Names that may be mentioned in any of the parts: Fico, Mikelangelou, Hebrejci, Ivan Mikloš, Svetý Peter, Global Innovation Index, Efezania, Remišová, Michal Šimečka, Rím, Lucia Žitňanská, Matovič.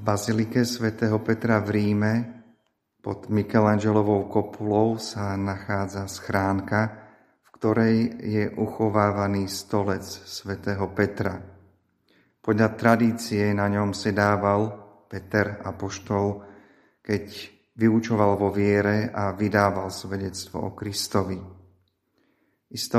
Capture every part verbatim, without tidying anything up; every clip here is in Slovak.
bazilike svätého Petra v Ríme pod Mikelangelovou kopulou sa nachádza schránka, v ktorej je uchovávaný stolec svätého Petra. Podľa tradície na ňom sedával Peter apoštol, keď vyučoval vo viere a vydával svedectvo o Kristovi. Isto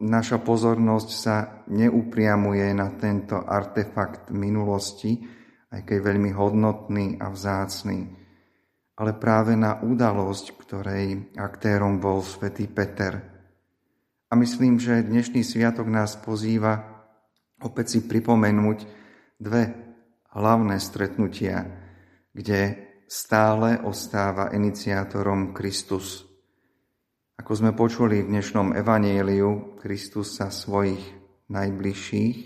naša pozornosť sa neupriamuje na tento artefakt minulosti, aj keď veľmi hodnotný a vzácny, ale práve na udalosť, ktorej aktérom bol svätý Peter. A myslím, že dnešný sviatok nás pozýva opäť si pripomenúť dve hlavné stretnutia, kde stále ostáva iniciátorom Kristus. Ako sme počuli v dnešnom evanjeliu, Kristus sa svojich najbližších,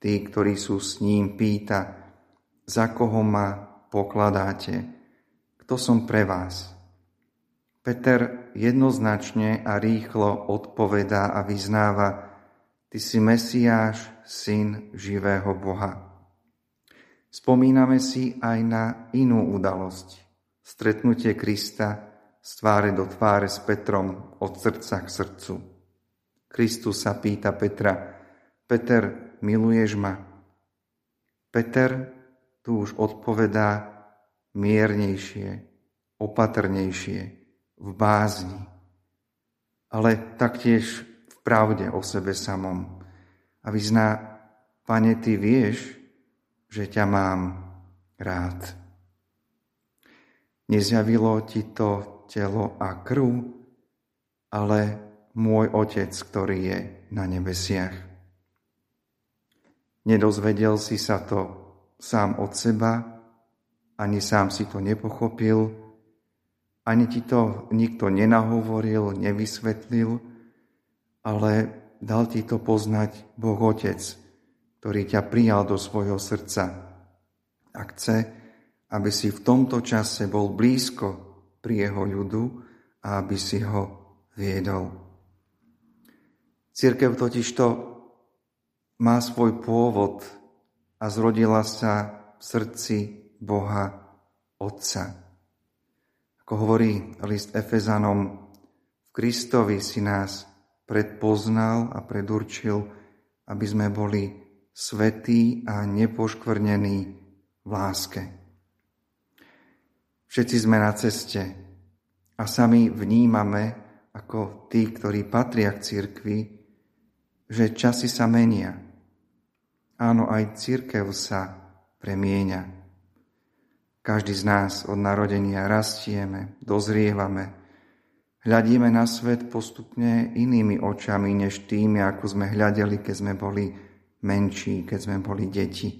tí, ktorí sú s ním, pýta: za koho ma pokladáte? Kto som pre vás? Peter jednoznačne a rýchlo odpovedá a vyznáva: ty si Mesiáš, syn živého Boha. Spomíname si aj na inú udalosť, stretnutie Krista z tváre do tváre s Petrom, od srdca k srdcu. Kristus sa pýta Petra: Peter, miluješ ma? Peter tu už odpovedá miernejšie, opatrnejšie, v bázni, ale taktiež v pravde o sebe samom. A vyzná: Pane, ty vieš, že ťa mám rád. Nezjavilo ti to telo a krv, ale môj Otec, ktorý je na nebesiach. Nedozvedel si sa to sám od seba, ani sám si to nepochopil, ani ti to nikto nenahovoril, nevysvetlil, ale dal ti to poznať Boh Otec, ktorý ťa prijal do svojho srdca a chce, aby si v tomto čase bol blízko pri jeho ľudu a aby si ho viedol. Cirkev totižto má svoj pôvod a zrodila sa v srdci Boha Otca. Ako hovorí list Efezanom, v Kristovi si nás predpoznal a predurčil, aby sme boli svätí a nepoškvrnení v láske. Všetci sme na ceste a sami vnímame, ako tí, ktorí patria k cirkvi, že časy sa menia. Áno, aj cirkev sa premieňa. Každý z nás od narodenia rastieme, dozrievame, hľadíme na svet postupne inými očami, než tými, ako sme hľadeli, keď sme boli menší, keď sme boli deti.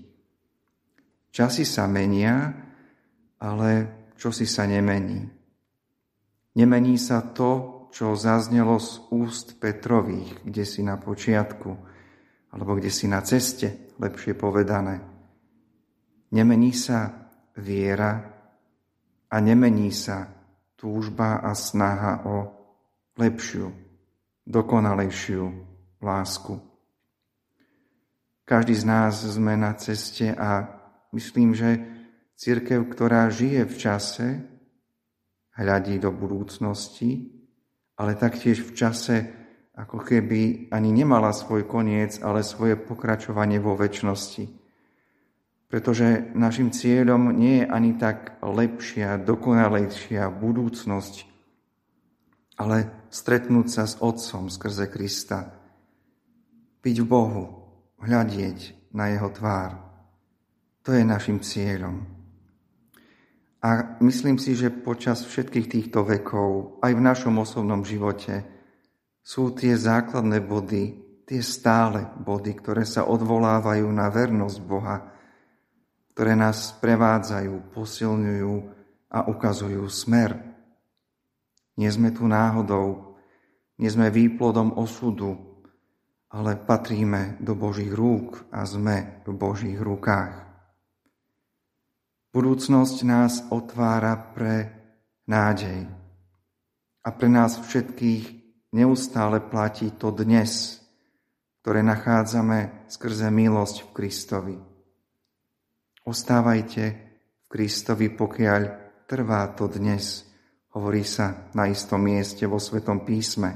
Časy sa menia, ale čo si sa nemení. Nemení sa to, čo zaznelo z úst Petrových, kde si na počiatku, alebo kde si na ceste, lepšie povedané. Nemení sa viera a nemení sa túžba a snaha o lepšiu, dokonalejšiu lásku. Každý z nás sme na ceste a myslím, že cirkev, ktorá žije v čase, hľadí do budúcnosti, ale taktiež v čase, ako keby ani nemala svoj koniec, ale svoje pokračovanie vo večnosti. Pretože našim cieľom nie je ani tak lepšia, dokonalejšia budúcnosť, ale stretnúť sa s Otcom skrze Krista, byť v Bohu, hľadieť na jeho tvár. To je našim cieľom. A myslím si, že počas všetkých týchto vekov, aj v našom osobnom živote, sú tie základné body, tie stále body, ktoré sa odvolávajú na vernosť Boha, ktoré nás prevádzajú, posilňujú a ukazujú smer. Nie sme tu náhodou, nie sme výplodom osudu, ale patríme do Božích rúk a sme v Božích rukách. Budúcnosť nás otvára pre nádej. A pre nás všetkých neustále platí to dnes, ktoré nachádzame skrze milosť v Kristovi. Ostávajte v Kristovi, pokiaľ trvá to dnes, hovorí sa na istom mieste vo Svetom písme.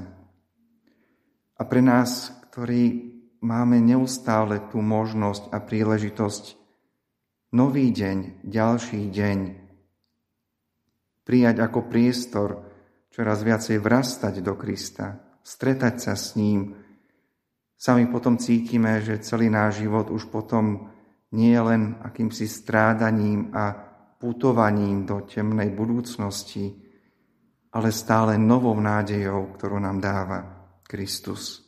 A pre nás, ktorí máme neustále tú možnosť a príležitosť nový deň, ďalší deň prijať ako priestor, čoraz viacej vrastať do Krista, stretať sa s ním, sami potom cítime, že celý náš život už potom nie je len akýmsi strádaním a putovaním do temnej budúcnosti, ale stále novou nádejou, ktorú nám dáva Kristus.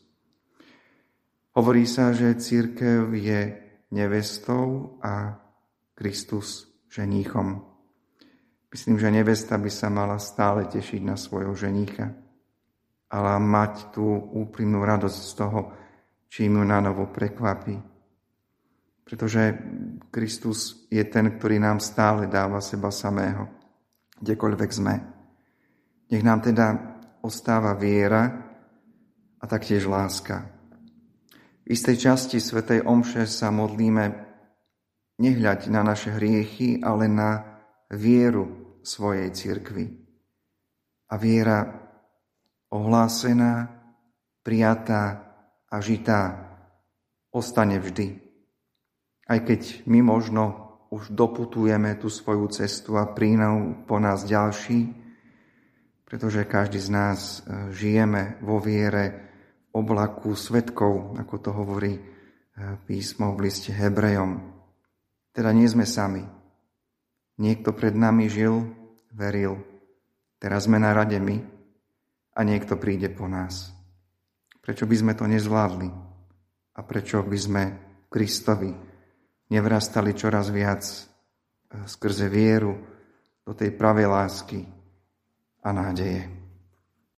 Hovorí sa, že cirkev je nevestou a Kristus ženíchom. Myslím, že nevesta by sa mala stále tešiť na svojho ženícha, ale mať tú úprimnú radosť z toho, čím ju na novo prekvapí. Pretože Kristus je ten, ktorý nám stále dáva seba samého, kdekoľvek sme. Nech nám teda ostáva viera a taktiež láska. V istej časti svätej omše sa modlíme nehľaď na naše hriechy, ale na vieru svojej cirkvi. A viera ohlásená, prijatá a žitá ostane vždy. Aj keď my možno už doputujeme tú svoju cestu a príjmu po nás ďalší, pretože každý z nás žijeme vo viere oblaku svedkov, ako to hovorí písmo v liste Hebrejom. Teda nie sme sami. Niekto pred nami žil, veril. Teraz sme na rade my a niekto príde po nás. Prečo by sme to nezvládli? A prečo by sme Kristovi nevrastali čoraz viac skrze vieru do tej pravej lásky a nádeje?